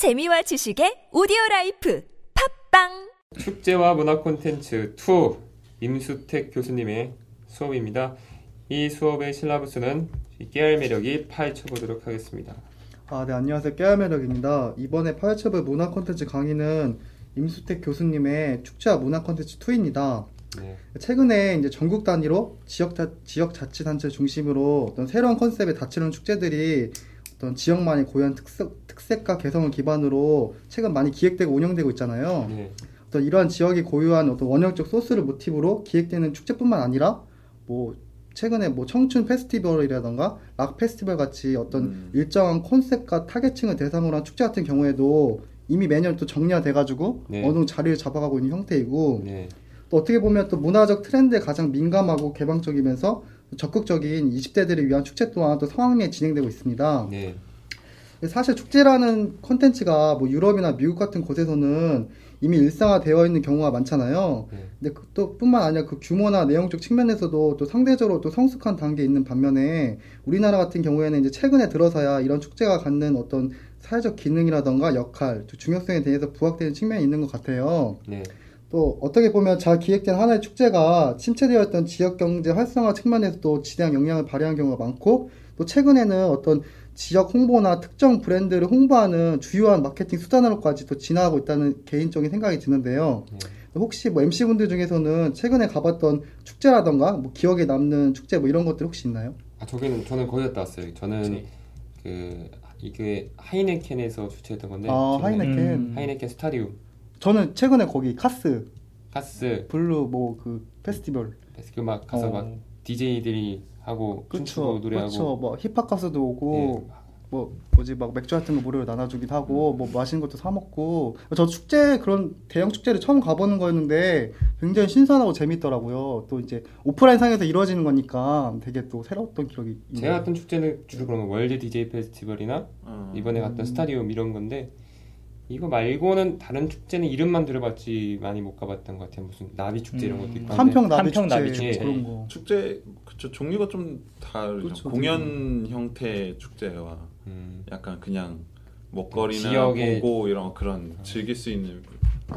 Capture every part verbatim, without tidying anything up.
재미와 지식의 오디오라이프 팝빵! 축제와 문화콘텐츠 이 임수택 교수님의 수업입니다. 이 수업의 실라부스는 깨알 매력이 파헤쳐보도록 하겠습니다. 아, 네, 안녕하세요. 깨알 매력입니다. 이번에 파헤쳐볼 문화콘텐츠 강의는 임수택 교수님의 축제와 문화콘텐츠 이입니다. 네. 최근에 이제 전국 단위로 지역, 자, 지역 자치단체 중심으로 어떤 새로운 컨셉의 다채로운 축제들이 어떤 지역만의 고유한 특색, 특색과 개성을 기반으로 최근 많이 기획되고 운영되고 있잖아요. 네. 어떤 이러한 지역이 고유한 어떤 원형적 소스를 모티브로 기획되는 축제뿐만 아니라 뭐 최근에 뭐 청춘 페스티벌이라던가 락 페스티벌 같이 어떤 음. 일정한 콘셉트와 타겟층을 대상으로 한 축제 같은 경우에도 이미 매년 또 정리돼가지고 네. 어느 정도 자리를 잡아가고 있는 형태이고 네. 또 어떻게 보면 또 문화적 트렌드에 가장 민감하고 개방적이면서 적극적인 이십 대들을 위한 축제 또한 또 성황리에 진행되고 있습니다. 네. 사실 축제라는 콘텐츠가 뭐 유럽이나 미국 같은 곳에서는 이미 일상화되어 있는 경우가 많잖아요. 네. 근데 그 또 뿐만 아니라 그 규모나 내용적 측면에서도 또 상대적으로 또 성숙한 단계에 있는 반면에 우리나라 같은 경우에는 이제 최근에 들어서야 이런 축제가 갖는 어떤 사회적 기능이라던가 역할, 중요성에 대해서 부각되는 측면이 있는 것 같아요. 네. 또 어떻게 보면 잘 기획된 하나의 축제가 침체되어 있던 지역경제 활성화 측면에서도 지대한 영향을 발휘한 경우가 많고 또 최근에는 어떤 지역 홍보나 특정 브랜드를 홍보하는 주요한 마케팅 수단으로까지 또 진화하고 있다는 개인적인 생각이 드는데요. 네. 혹시 뭐 엠씨분들 중에서는 최근에 가봤던 축제라던가 뭐 기억에 남는 축제 뭐 이런 것들 혹시 있나요? 아, 저기는 저는 거의 갔다 왔어요. 저는 그치. 그 이게 하이네켄에서 주최했던 건데 아, 하이네켄. 음. 하이네켄 스타디움. 저는 최근에 거기 카스 카스 블루 뭐 그 페스티벌 페스티벌 막 가서 어. 막 디제이들이 하고 그쵸, 춤추고 노래하고 그쵸. 뭐 힙합 가수도 오고 네. 뭐 뭐지 막 맥주 같은 거 무료로 나눠주기도 하고 음. 뭐 맛있는 것도 사 먹고 저 축제 그런 대형 축제를 처음 가보는 거였는데 굉장히 신선하고 재밌더라고요. 또 이제 오프라인 상에서 이루어지는 거니까 되게 또 새로웠던 기억이 있네요. 제가 갔던 축제는 주로 그러면 월드 디제이 페스티벌이나 음. 이번에 갔던 음. 스타디움 이런 건데 이거 말고는 다른 축제는 이름만 들어봤지 많이 못 가봤던 것 같아요. 무슨 나비 축제 이런 것도 있고 한평 나비 축제 그런 거 축제 그쵸 종류가 좀 다르죠. 그쵸, 공연 네. 형태의 축제와 음. 약간 그냥 먹거리나 지역의... 보고 이런 그런 아. 즐길 수 있는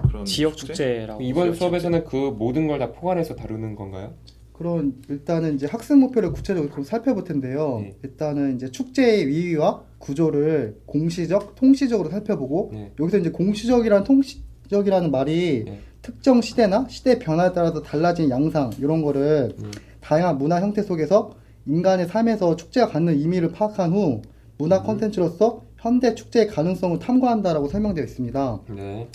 그런 지역 축제? 축제라고 이번 지역 수업에서는 축제? 그 모든 걸 다 포괄해서 다루는 건가요? 그런 일단은 이제 학습 목표를 구체적으로 살펴볼 텐데요. 네. 일단은 이제 축제의 위위와 구조를 공시적, 통시적으로 살펴보고 네. 여기서 이제 공시적이란 통시적이라는 말이 네. 특정 시대나 시대 변화에 따라서 달라진 양상 이런 거를 네. 다양한 문화 형태 속에서 인간의 삶에서 축제가 갖는 의미를 파악한 후 문화 콘텐츠로서 현대 축제의 가능성을 탐구한다라고 설명되어 있습니다. 네.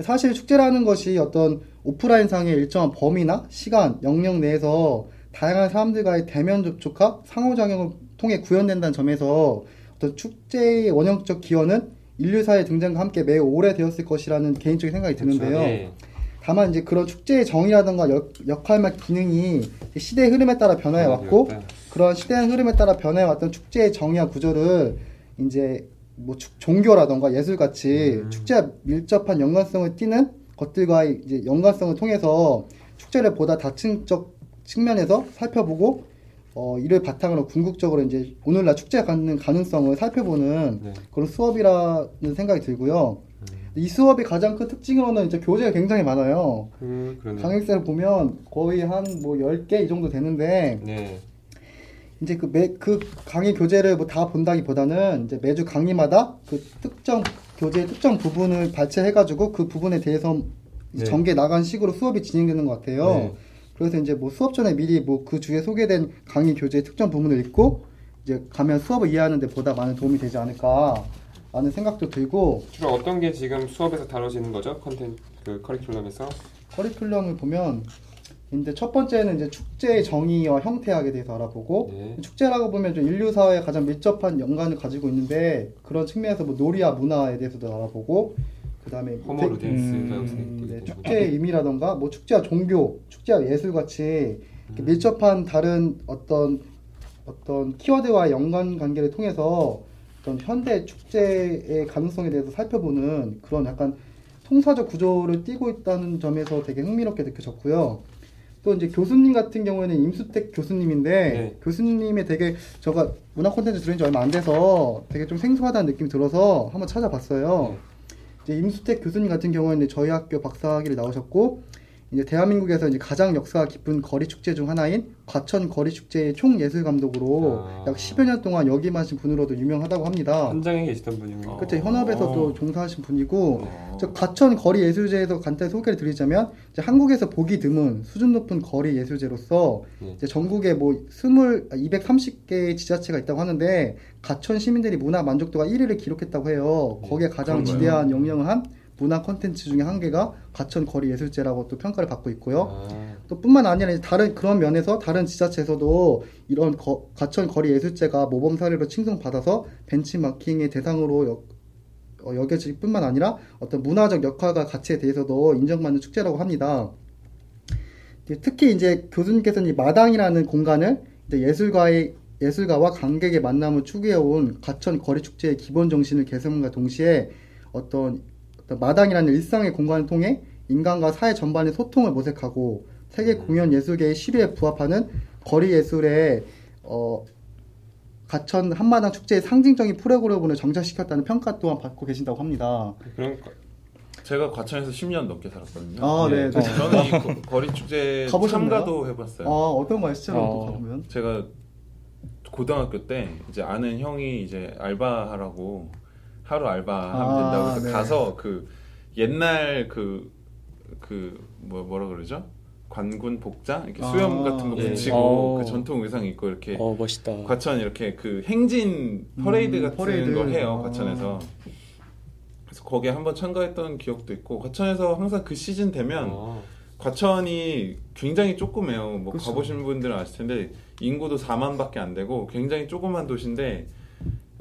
사실 축제라는 것이 어떤 오프라인상의 일정한 범위나 시간, 영역 내에서 다양한 사람들과의 대면 접촉과 상호작용을 통해 구현된다는 점에서 어떤 축제의 원형적 기원은 인류사의 등장과 함께 매우 오래되었을 것이라는 개인적인 생각이 드는데요. 그렇죠, 네. 다만 이제 그런 축제의 정의라든가 역, 역할과 기능이 시대의 흐름에 따라 변화해왔고 아, 그런 시대의 흐름에 따라 변화해왔던 축제의 정의와 구조를 이제 뭐 축, 종교라던가 예술같이 음. 축제와 밀접한 연관성을 띠는 것들과의 이제 연관성을 통해서 축제를 보다 다층적 측면에서 살펴보고 어, 이를 바탕으로 궁극적으로 이제 오늘날 축제가 갖는 가능성을 살펴보는 네. 그런 수업이라는 생각이 들고요. 음. 이 수업이 가장 큰 특징으로는 이제 교재가 굉장히 많아요. 음, 강의책을 보면 거의 한 뭐 열 개 이 정도 되는데 네. 이제 그 매, 그 강의 교재를 뭐 다 본다기보다는 이제 매주 강의마다 그 특정 교재의 특정 부분을 발췌해가지고 그 부분에 대해서 네. 전개 나간 식으로 수업이 진행되는 것 같아요. 네. 그래서 이제 뭐 수업 전에 미리 뭐 그 주에 소개된 강의 교재의 특정 부분을 읽고 이제 가면 수업을 이해하는데 보다 많은 도움이 되지 않을까 라는 생각도 들고 주로 어떤 게 지금 수업에서 다뤄지는 거죠? 컨텐츠 그 커리큘럼에서 커리큘럼을 보면. 근데 첫 번째는 이제 축제의 정의와 형태학에 대해서 알아보고 네. 축제라고 보면 좀 인류 사회에 가장 밀접한 연관을 가지고 있는데 그런 측면에서 뭐 놀이와 문화에 대해서도 알아보고 그 다음에 호모 루덴스 음, 네, 축제의 의미라던가 뭐 축제와 종교, 축제와 예술 같이 음. 밀접한 다른 어떤 어떤 키워드와 연관 관계를 통해서 어떤 현대 축제의 가능성에 대해서 살펴보는 그런 약간 통사적 구조를 띠고 있다는 점에서 되게 흥미롭게 느껴졌고요. 또 이제 교수님 같은 경우에는 임수택 교수님인데 네. 교수님이 되게 제가 문화 콘텐츠 들은 지 얼마 안 돼서 되게 좀 생소하다는 느낌이 들어서 한번 찾아봤어요. 네. 이제 임수택 교수님 같은 경우는 저희 학교 박사학위를 나오셨고, 이제 대한민국에서 이제 가장 역사가 깊은 거리 축제 중 하나인 과천 거리 축제의 총예술 감독으로 아... 약 십여 년 동안 역임하신 분으로도 유명하다고 합니다. 현장에 계시던 분이군요. 그렇죠. 현업에서도 어... 종사하신 분이고, 어... 저 과천 거리 예술제에서 간단히 소개를 드리자면 이제 한국에서 보기 드문 수준 높은 거리 예술제로서 예. 이제 전국에 뭐 이백삼십 개의 지자체가 있다고 하는데 과천 시민들이 문화 만족도가 일 위를 기록했다고 해요. 거기에 가장 지대한 영향을 한 문화 콘텐츠 중에 한 개가 과천 거리 예술제라고 또 평가를 받고 있고요. 아. 또 뿐만 아니라 다른 그런 면에서 다른 지자체에서도 이런 거, 과천 거리 예술제가 모범 사례로 칭송받아서 벤치마킹의 대상으로 여, 어, 여겨질 뿐만 아니라 어떤 문화적 역할과 가치에 대해서도 인정받는 축제라고 합니다. 특히 이제 교수님께서는 이 마당이라는 공간을 이제 예술가의 예술가와 관객의 만남을 추구해온 과천 거리 축제의 기본 정신을 계승과 동시에 어떤 마당이라는 일상의 공간을 통해 인간과 사회 전반의 소통을 모색하고 세계 공연 예술계의 시류에 부합하는 거리 예술의 어, 과천 한마당 축제의 상징적인 프로그램을 정착시켰다는 평가 또한 받고 계신다고 합니다. 그럼 제가 과천에서 십 년 넘게 살았거든요. 아, 네. 네. 네. 저는 이 거, 거리 축제 참가도 해봤어요. 아, 어떤 거 아시죠? 어, 가보면? 제가 고등학교 때 이제 아는 형이 이제 알바하라고 하루 알바하면 된다고 해서 아, 네. 가서 그 옛날 그 그 뭐 뭐라 그러죠? 관군 복장 이렇게 수염 아, 같은 거 예. 붙이고 그 전통 의상 입고 이렇게 어, 멋있다. 과천 이렇게 그 행진 퍼레이드 음, 같은 퍼레이드. 걸 해요. 과천에서. 아. 그래서 거기에 한번 참가했던 기억도 있고 과천에서 항상 그 시즌 되면 아. 과천이 굉장히 조그매요. 뭐 그쵸. 가보신 분들은 아실 텐데 인구도 사만밖에 안 되고 굉장히 조그만 도시인데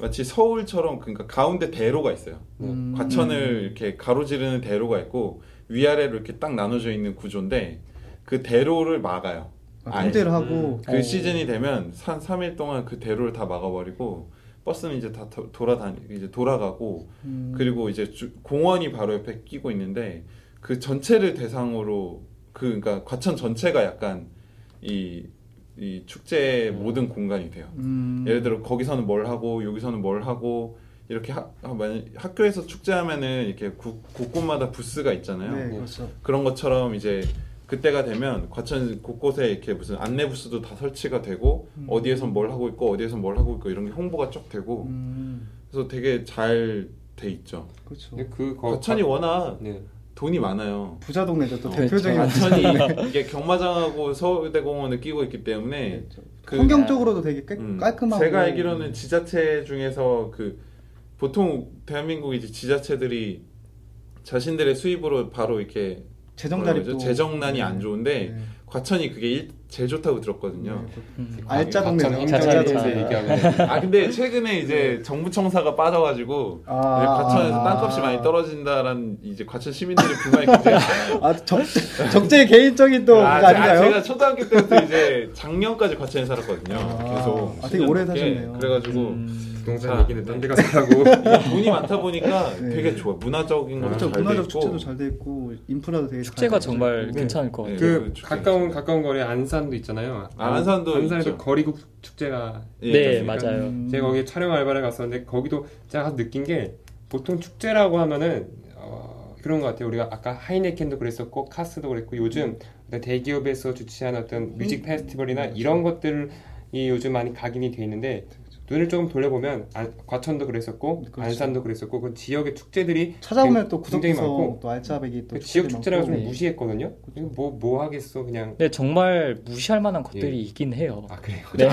마치 서울처럼 그러니까 가운데 대로가 있어요. 음. 과천을 이렇게 가로지르는 대로가 있고 위아래로 이렇게 딱 나눠져 있는 구조인데 그 대로를 막아요. 아, 통제를 하고 그 오. 시즌이 되면 한 삼 일 동안 그 대로를 다 막아버리고 버스는 이제 다 돌아다니 이제 돌아가고 음. 그리고 이제 주, 공원이 바로 옆에 끼고 있는데 그 전체를 대상으로 그 그러니까 과천 전체가 약간 이 이 축제의 음. 모든 공간이 돼요. 음. 예를 들어 거기서는 뭘 하고 여기서는 뭘 하고 이렇게 하, 학교에서 축제하면은 이렇게 구, 곳곳마다 부스가 있잖아요. 네, 그렇죠. 그런 것처럼 이제 그때가 되면 과천 곳곳에 이렇게 무슨 안내 부스도 다 설치가 되고 음. 어디에선 뭘 하고 있고 어디에선 뭘 하고 있고 이런 게 홍보가 쭉 되고 음. 그래서 되게 잘 돼 있죠. 그렇죠. 근데 그 과천이 가... 워낙 네. 돈이 많아요. 부자 동네죠. 또 대표적인 과천이 이게 경마장하고 서울대공원을 끼고 있기 때문에 그 환경적으로도 되게 깨, 음, 깔끔하고 제가 알기로는 지자체 중에서 그 보통 대한민국 이제 지자체들이 자신들의 수입으로 바로 이렇게 재정 자립도 재정난이 네. 안 좋은데 네. 과천이 그게 일, 제일 좋다고 들었거든요. 네. 음. 알짜 동네, 자자 동네 얘기하면. 아 근데 최근에 이제 정부청사가 빠져가지고 아, 이제 과천에서 아, 땅값이 아. 많이 떨어진다라는 이제 과천 시민들의 불만이 굉장히 많아요. 적재의 개인적인 또 아, 아닌가요? 제가 초등학교 때부터 이제 작년까지 과천에 살았거든요. 아, 계속. 아, 되게 오래 사셨네요. 그래가지고 음, 부동산 아, 얘기는 딴 데 가서 하고 돈이 많다 보니까 네. 되게 좋아. 문화적인 것도 잘 돼 있고. 문화적 축제도 잘 돼 있고 인프라도 되게 축제가 정말 괜찮을 것 같아요. 그 가까운 가까운 거리에 안산도 있잖아요. 아, 안산도 안산에도 거리국 축제가 네 맞아요. 제가 거기 촬영 알바를 갔었는데 거기도 제가 느낀 게 보통 축제라고 하면은 어, 그런 것 같아요. 우리가 아까 하이네켄도 그랬었고 카스도 그랬고 요즘 대기업에서 주최하는 어떤 뮤직 페스티벌이나 이런 것들이 요즘 많이 각인이 돼 있는데 눈을 조금 돌려보면 안, 과천도 그랬었고 그렇죠. 안산도 그랬었고 그 지역의 축제들이 찾아보면 또 구석구석 많고 또 알짜배기 또 그 지역 축제라고 좀 무시했거든요. 뭐뭐 뭐 하겠어 그냥. 네 정말 무시할 만한 것들이 예. 있긴 해요. 아 그래요. 네.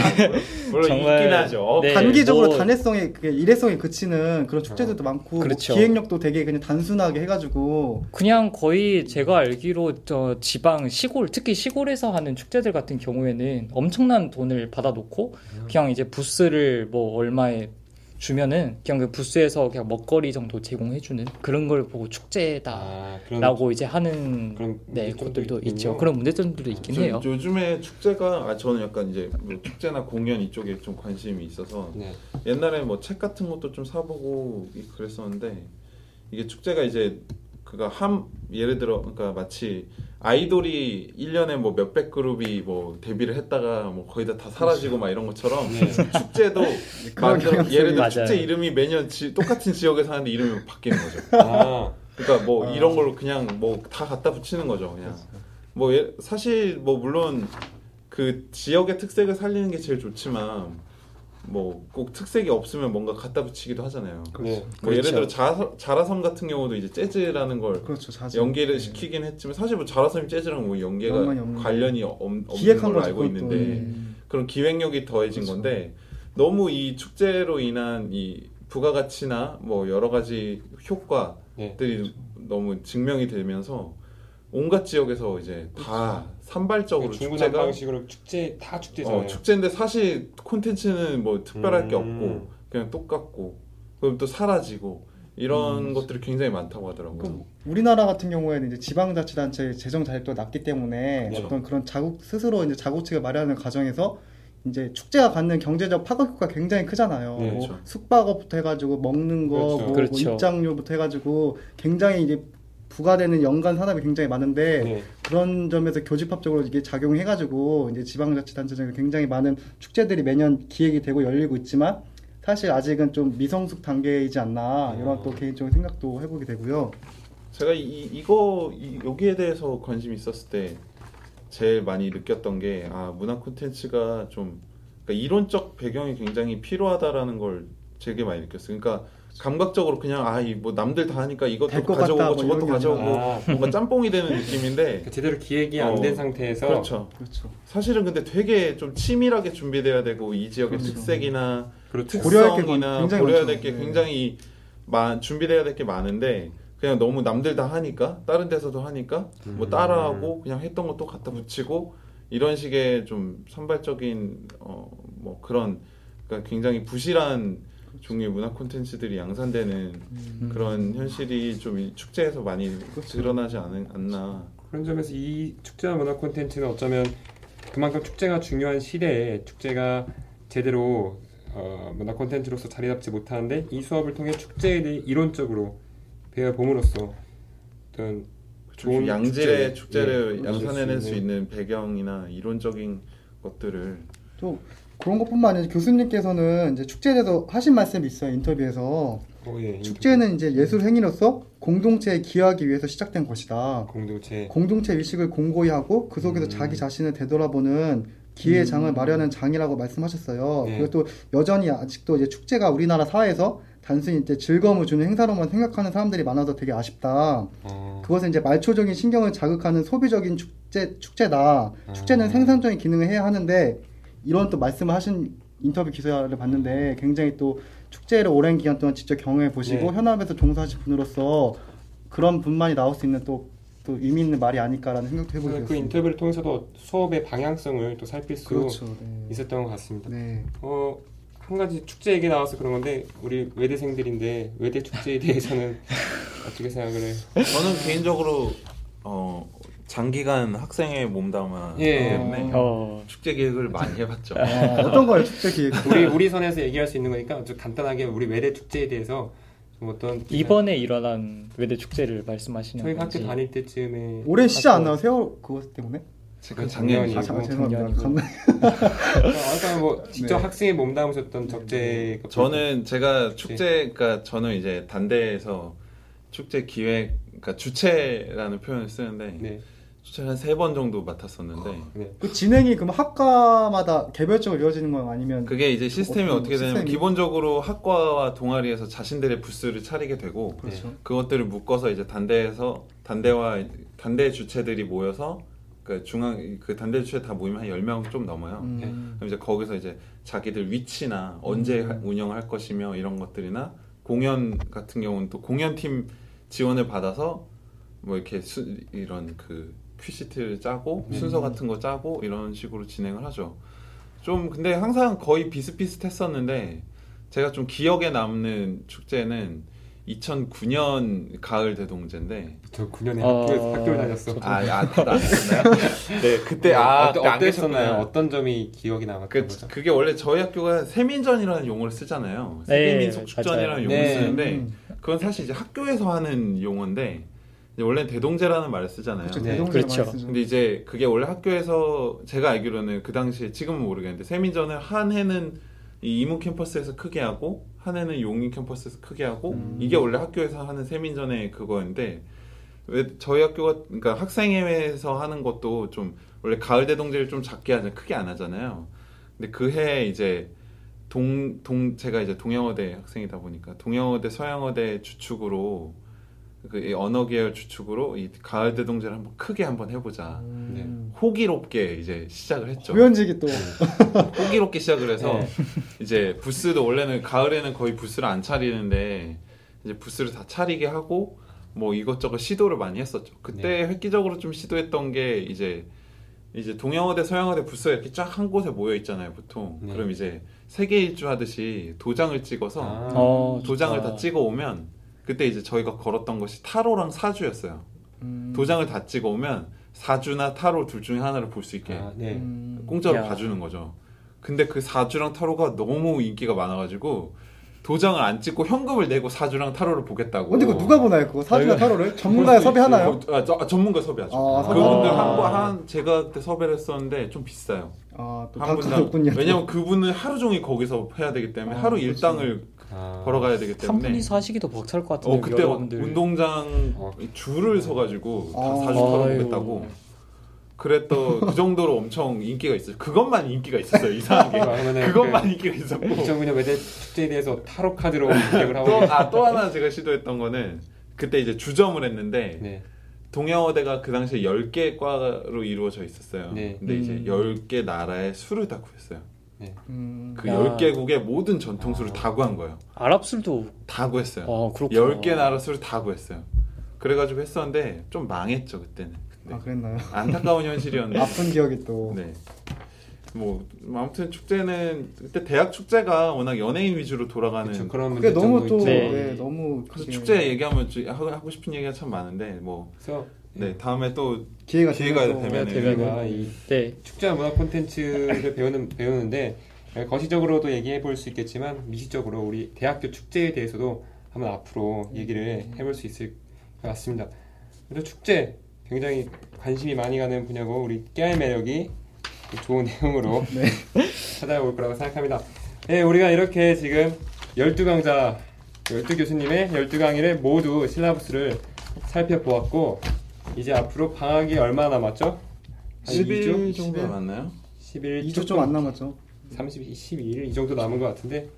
물론 정말 있긴 하죠. 네. 단기적으로 뭐... 단회성에 그게 일회성에 그치는 그런 축제들도 어. 많고 그렇죠. 뭐 기획력도 되게 그냥 단순하게 해가지고 그냥 거의 제가 알기로 저 지방 시골 특히 시골에서 하는 축제들 같은 경우에는 엄청난 돈을 받아놓고 음. 그냥 이제 부스를 뭐 얼마에 주면은 그냥 그 부스에서 그냥 먹거리 정도 제공해주는 그런 걸 보고 축제다라고 아, 이제 하는 그런 네, 것들도 있군요. 있죠. 그런 문제점들도 있긴 저, 해요. 요즘에 축제가 아, 저는 약간 이제 뭐 축제나 공연 이쪽에 좀 관심이 있어서 네. 옛날에 뭐 책 같은 것도 좀 사보고 그랬었는데 이게 축제가 이제 그가 한 예를 들어 그러니까 마치 아이돌이 일 년에 뭐 몇백 그룹이 뭐 데뷔를 했다가 뭐 거의 다, 다 사라지고 그렇죠. 막 이런 것처럼 네. 축제도 만들어, 예를 들어 맞아요. 축제 이름이 매년 지, 똑같은 지역에서 하는데 이름이 바뀌는 거죠. 아. 그러니까 뭐 아, 이런 걸로 그냥 뭐 다 갖다 붙이는 거죠. 그냥 뭐 예, 사실 뭐 물론 그 지역의 특색을 살리는 게 제일 좋지만 뭐 꼭 특색이 없으면 뭔가 갖다 붙이기도 하잖아요. 그렇죠. 뭐 그렇죠. 예를 들어 자, 자라섬 같은 경우도 이제 재즈라는 걸 그렇죠, 연계를 네. 시키긴 했지만 사실 뭐 자라섬이 재즈랑 뭐 연계가 관련이 없, 없는 걸로 알고 있는데 음. 그런 기획력이 더해진 그렇죠. 건데 너무 이 축제로 인한 이 부가가치나 뭐 여러 가지 효과들이 네, 그렇죠. 너무 증명이 되면서 온갖 지역에서 이제 다 그치. 산발적으로 축제가 방식으로 축제 다 축제죠. 어, 축제인데 사실 콘텐츠는 뭐 특별할 음. 게 없고 그냥 똑같고 그럼 또 사라지고 이런 음. 것들이 굉장히 많다고 하더라고요. 그러니까 우리나라 같은 경우에는 이제 지방자치단체의 재정 자립도 낮기 때문에 그렇죠. 어떤 그런 자국 스스로 이제 자구책을 마련하는 과정에서 이제 축제가 갖는 경제적 파급 효과가 굉장히 크잖아요. 네, 그렇죠. 뭐 숙박업부터 해가지고 먹는 거, 그렇죠. 뭐 그렇죠. 입장료부터 해가지고 굉장히 이제 부과되는 연간 산업이 굉장히 많은데 네. 그런 점에서 교집합적으로 이게 작용해가지고 이제 지방자치단체장에 굉장히 많은 축제들이 매년 기획이 되고 열리고 있지만 사실 아직은 좀 미성숙 단계이지 않나 어. 이런 또 개인적인 생각도 해보게 되고요. 제가 이 이거 이, 여기에 대해서 관심이 있었을 때 제일 많이 느꼈던 게 아 문화 콘텐츠가 좀 그러니까 이론적 배경이 굉장히 필요하다라는 걸 되게 많이 느꼈어요. 그러니까 감각적으로 그냥 아 이 뭐 남들 다 하니까 이것도 가져오고 같다, 저것도 뭐 가져오고 아. 뭔가 짬뽕이 되는 느낌인데 그러니까 제대로 기획이 안 된 어, 상태에서 그렇죠. 그렇죠. 사실은 근데 되게 좀 치밀하게 준비돼야 되고 이 지역의 그렇죠. 특색이나 그렇죠. 특성이나 고려해야 될 게 굉장히 많 준비돼야 될 게 많은데 그냥 너무 남들 다 하니까 다른 데서도 하니까 음. 뭐 따라하고 그냥 했던 것도 갖다 붙이고 이런 식의 좀 산발적인 어 뭐 그런 그러니까 굉장히 부실한 종류의 문화 콘텐츠들이 양산되는 음. 그런 현실이 좀 축제에서 많이 드러나지 않은, 않나 그런 점에서 이 축제와 문화 콘텐츠는 어쩌면 그만큼 축제가 중요한 시대에 축제가 제대로 어, 문화 콘텐츠로서 자리 잡지 못하는데 이 수업을 통해 축제에 대해 이론적으로 배워봄으로써 어떤 좋은 양질의 축제, 축제를 예, 양산해낼 수 있는 배경이나 이론적인 것들을 또 그런 것뿐만 아니라 교수님께서는 이제 축제에 대해서 하신 말씀이 있어요. 인터뷰에서 어, 예, 인터뷰. 축제는 이제 예술 행위로서 공동체에 기여하기 위해서 시작된 것이다. 공동체 공동체 의식을 공고히 하고 그 속에서 음. 자기 자신을 되돌아보는 기회의 장을 음. 마련한 장이라고 말씀하셨어요. 예. 그리고 또 여전히 아직도 이제 축제가 우리나라 사회에서 단순히 이제 즐거움을 주는 행사로만 생각하는 사람들이 많아서 되게 아쉽다. 어. 그것은 이제 말초적인 신경을 자극하는 소비적인 축제 축제다. 어. 축제는 생산적인 기능을 해야 하는데. 이런 또 말씀을 하신 인터뷰 기사를 봤는데 굉장히 또 축제를 오랜 기간 동안 직접 경험해 보시고 네. 현업에서 종사하신 분으로서 그런 분만이 나올 수 있는 또, 또 의미 있는 말이 아닐까라는 생각도 해보게 됐습니다. 그 인터뷰를 통해서도 수업의 방향성을 또 살필 수 그렇죠. 네. 있었던 것 같습니다. 네. 어, 한 가지 축제 얘기 나와서 그런 건데 우리 외대생들인데 외대 축제에 대해서는 어떻게 생각을 해요? 저는 개인적으로 어. 장기간 학생의 몸담아 예, 때문에 어. 축제 기획을 많이 해봤죠. 아, 어떤 거예요, 축제 기획? 우리 우리 선에서 얘기할 수 있는 거니까 아주 간단하게 우리 외대 축제에 대해서 좀 어떤 이번에 기간... 일어난 외대 축제를 말씀하시는 저희 건지. 학교 다닐 때쯤에 올해 시작 안 나오세요? 그것 때문에? 제가 작년이고 작년이고. 아까 뭐 직접 네. 학생의 몸담으셨던 적재. 저는 제가 축제, 그러니까 저는 이제 단대에서 축제 기획, 그러니까 주최라는 표현을 쓰는데. 네. 한 세 번 정도 맡았었는데 어, 네. 그 진행이 그럼 학과마다 개별적으로 이루어지는 건 아니면 그게 이제 시스템이 어떻게 되냐면 시스템이... 기본적으로 학과와 동아리에서 자신들의 부스를 차리게 되고 그렇죠. 그것들을 묶어서 이제 단대에서 단대와 단대 주체들이 모여서 그 중앙 그 단대 주체 다 모이면 한 열 명 좀 넘어요. 음. 그럼 이제 거기서 이제 자기들 위치나 언제 음. 운영할 것이며 이런 것들이나 공연 같은 경우는 또 공연팀 지원을 받아서 뭐 이렇게 수, 이런 그 퀴시트를 짜고 음. 순서 같은 거 짜고 이런 식으로 진행을 하죠. 좀 근데 항상 거의 비슷비슷했었는데 제가 좀 기억에 남는 축제는 이천구 년 가을 대동제인데 저 구 년에 어... 학교에서 학교를 다녔어. 아, 아, 다 나왔었나요? 네, 그때 아, 그때 안 계셨나요? 어떤 점이 기억이 남았던 그, 거죠? 그게 원래 저희 학교가 세민전이라는 용어를 쓰잖아요. 네, 세민민속축전이라는 용어를 네. 쓰는데 그건 사실 이제 학교에서 하는 용어인데 원래 대동제라는 말을 쓰잖아요. 그렇죠. 네. 그렇죠. 근데 이제 그게 원래 학교에서 제가 알기로는 그 당시에 지금은 모르겠는데 세민전을 한 해는 이 이문 캠퍼스에서 크게 하고 한 해는 용인 캠퍼스에서 크게 하고 음. 이게 원래 학교에서 하는 세민전의 그거인데 왜 저희 학교가 그러니까 학생회에서 하는 것도 좀 원래 가을 대동제를 좀 작게 하잖아요. 크게 안 하잖아요. 근데 그 해에 이제 동, 동, 제가 이제 동양어대 학생이다 보니까 동양어대, 서양어대 주축으로 그 언어 계열 주축으로 이 가을 대동제를 한번 크게 한번 해보자. 음. 네. 호기롭게 이제 시작을 했죠. 우연직이 또 호기롭게 시작을 해서 네. 이제 부스도 원래는 가을에는 거의 부스를 안 차리는데 이제 부스를 다 차리게 하고 뭐 이것저것 시도를 많이 했었죠. 그때 네. 획기적으로 좀 시도했던 게 이제 이제 동양어대, 서양어대 부스가 이렇게 쫙 한 곳에 모여 있잖아요, 보통. 네. 그럼 이제 세계 일주 하듯이 도장을 찍어서 아, 도장을 좋다. 다 찍어 오면. 그때 이제 저희가 걸었던 것이 타로랑 사주였어요. 음. 도장을 다 찍어 오면 사주나 타로 둘 중에 하나를 볼 수 있게 아, 네. 음. 공짜로 야. 봐주는 거죠. 근데 그 사주랑 타로가 너무 인기가 많아가지고 도장을 안 찍고 현금을 내고 사주랑 타로를 보겠다고. 근데 그거 누가 보나요? 그거 사주나 타로를? 전문가의 섭외하나요? 아, 저, 아, 전문가 섭외하죠. 아, 그분들 아. 한 번, 한 제가 그때 섭외를 했었는데 좀 비싸요. 아, 또 한 분당. 왜냐면 그분은 하루 종일 거기서 해야 되기 때문에 아, 하루 그렇지. 일당을 아, 걸어가야 되기 때문에 한 분이서 하시기도 벅찰 것 같은데 어, 그때 여러분들. 운동장 줄을 서가지고 다 아, 사주 타로 보겠다고 그랬던 그 정도로 엄청 인기가 있었어요. 그것만 인기가 있었어요. 이상하게 아, 그것만 그, 인기가 있었고 이천구 년 외대 축제에 대해서 타로 카드로 기획을 하고 또, 아, 또 하나 제가 시도했던 거는 그때 이제 주점을 했는데 네. 동양어대가 그 당시에 열 개 과로 이루어져 있었어요. 네. 근데 음. 이제 열 개 나라의 술을 다 구했어요. 네. 음, 그 야. 열 개국의 모든 전통술을 아. 다 구한 거예요. 아랍술도? 다 구했어요. 아, 열 개 나라 술을 다 구했어요. 그래가지고 했었는데 좀 망했죠 그때는. 근데. 아 그랬나요? 안타까운 현실이었는데 아픈 기억이 또 네. 뭐 아무튼 축제는 그때 대학 축제가 워낙 연예인 위주로 돌아가는 그쵸, 그게 너무 또 네. 네, 너무 그래서 그게... 축제 얘기하면 하고 싶은 얘기가 참 많은데 뭐 그래서 네 다음에 또 기회가 기회가 되면 대변가 이때 축제와 문화 콘텐츠를 배우는 배우는데 거시적으로도 얘기해 볼 수 있겠지만 미시적으로 우리 대학교 축제에 대해서도 한번 앞으로 얘기를 해볼 수 있을 것 같습니다. 그래서 축제 굉장히 관심이 많이 가는 분야고 우리 깨알 매력이 좋은 내용으로 네. 찾아올 거라고 생각합니다. 네, 우리가 이렇게 지금 열두 강자 열두 교수님의 열두 강의를 모두 실라부스를 살펴보았고 이제 앞으로 방학이 얼마 남았죠? 십일 주 정도 남았나요? 십일 주 이 주 좀 안 남았죠. 삼십, 십이 일 이 정도 남은 것 같은데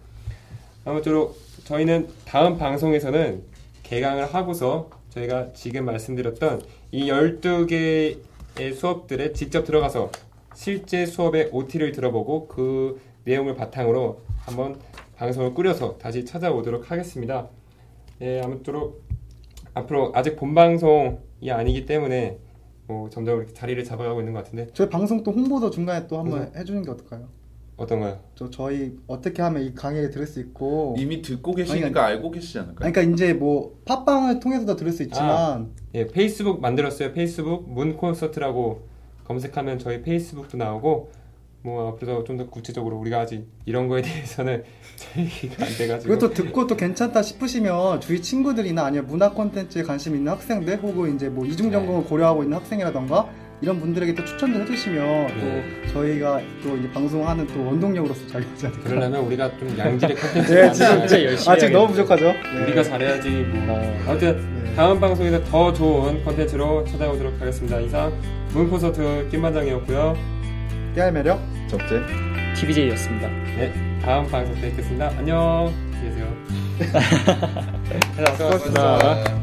아무쪼록 저희는 다음 방송에서는 개강을 하고서 저희가 지금 말씀드렸던 이 열두 개의 수업들에 직접 들어가서 실제 수업의 오티를 들어보고 그 내용을 바탕으로 한번 방송을 꾸려서 다시 찾아오도록 하겠습니다. 예, 아무쪼록 앞으로 아직 본방송이 아니기 때문에 뭐 점점 이렇게 자리를 잡아가고 있는 것 같은데 저희 방송 또 홍보도 중간에 또 한번 음. 해주는 게 어떨까요? 어떤가요? 저, 저희 어떻게 하면 이 강의를 들을 수 있고 이미 듣고 계시니까 아니, 아니, 알고 계시지 않을까요? 그러니까 이제 뭐 팝빵을 통해서도 들을 수 있지만 아, 예, 페이스북 만들었어요. 페이스북 문콘서트라고 검색하면 저희 페이스북도 나오고 뭐 앞으로 좀 더 구체적으로 우리가 아직 이런 거에 대해서는 잘 얘기가 안 돼가지고 그것도 듣고 또 괜찮다 싶으시면 주위 친구들이나 아니면 문화 콘텐츠에 관심 있는 학생들 혹은 이제 뭐 이중전공을 네. 고려하고 있는 학생이라던가 이런 분들에게 또 추천을 해주시면 네. 또 저희가 또 이제 방송하는 또 원동력으로서 잘 되지 않을까. 그러려면 우리가 좀 양질의 콘텐츠를 네, 진짜, 진짜 열심히 아직 너무 부족하죠. 네. 우리가 잘해야지 뭐 아, 아무튼 네. 다음 방송에서 더 좋은 콘텐츠로 찾아오도록 하겠습니다. 이상 문콘서트 김반장이었고요. 깨알 매력 적재 티비제이였습니다. 네, 다음 방송 때 뵙겠습니다. 안녕. 안녕히 계세요. 수고하셨습니다.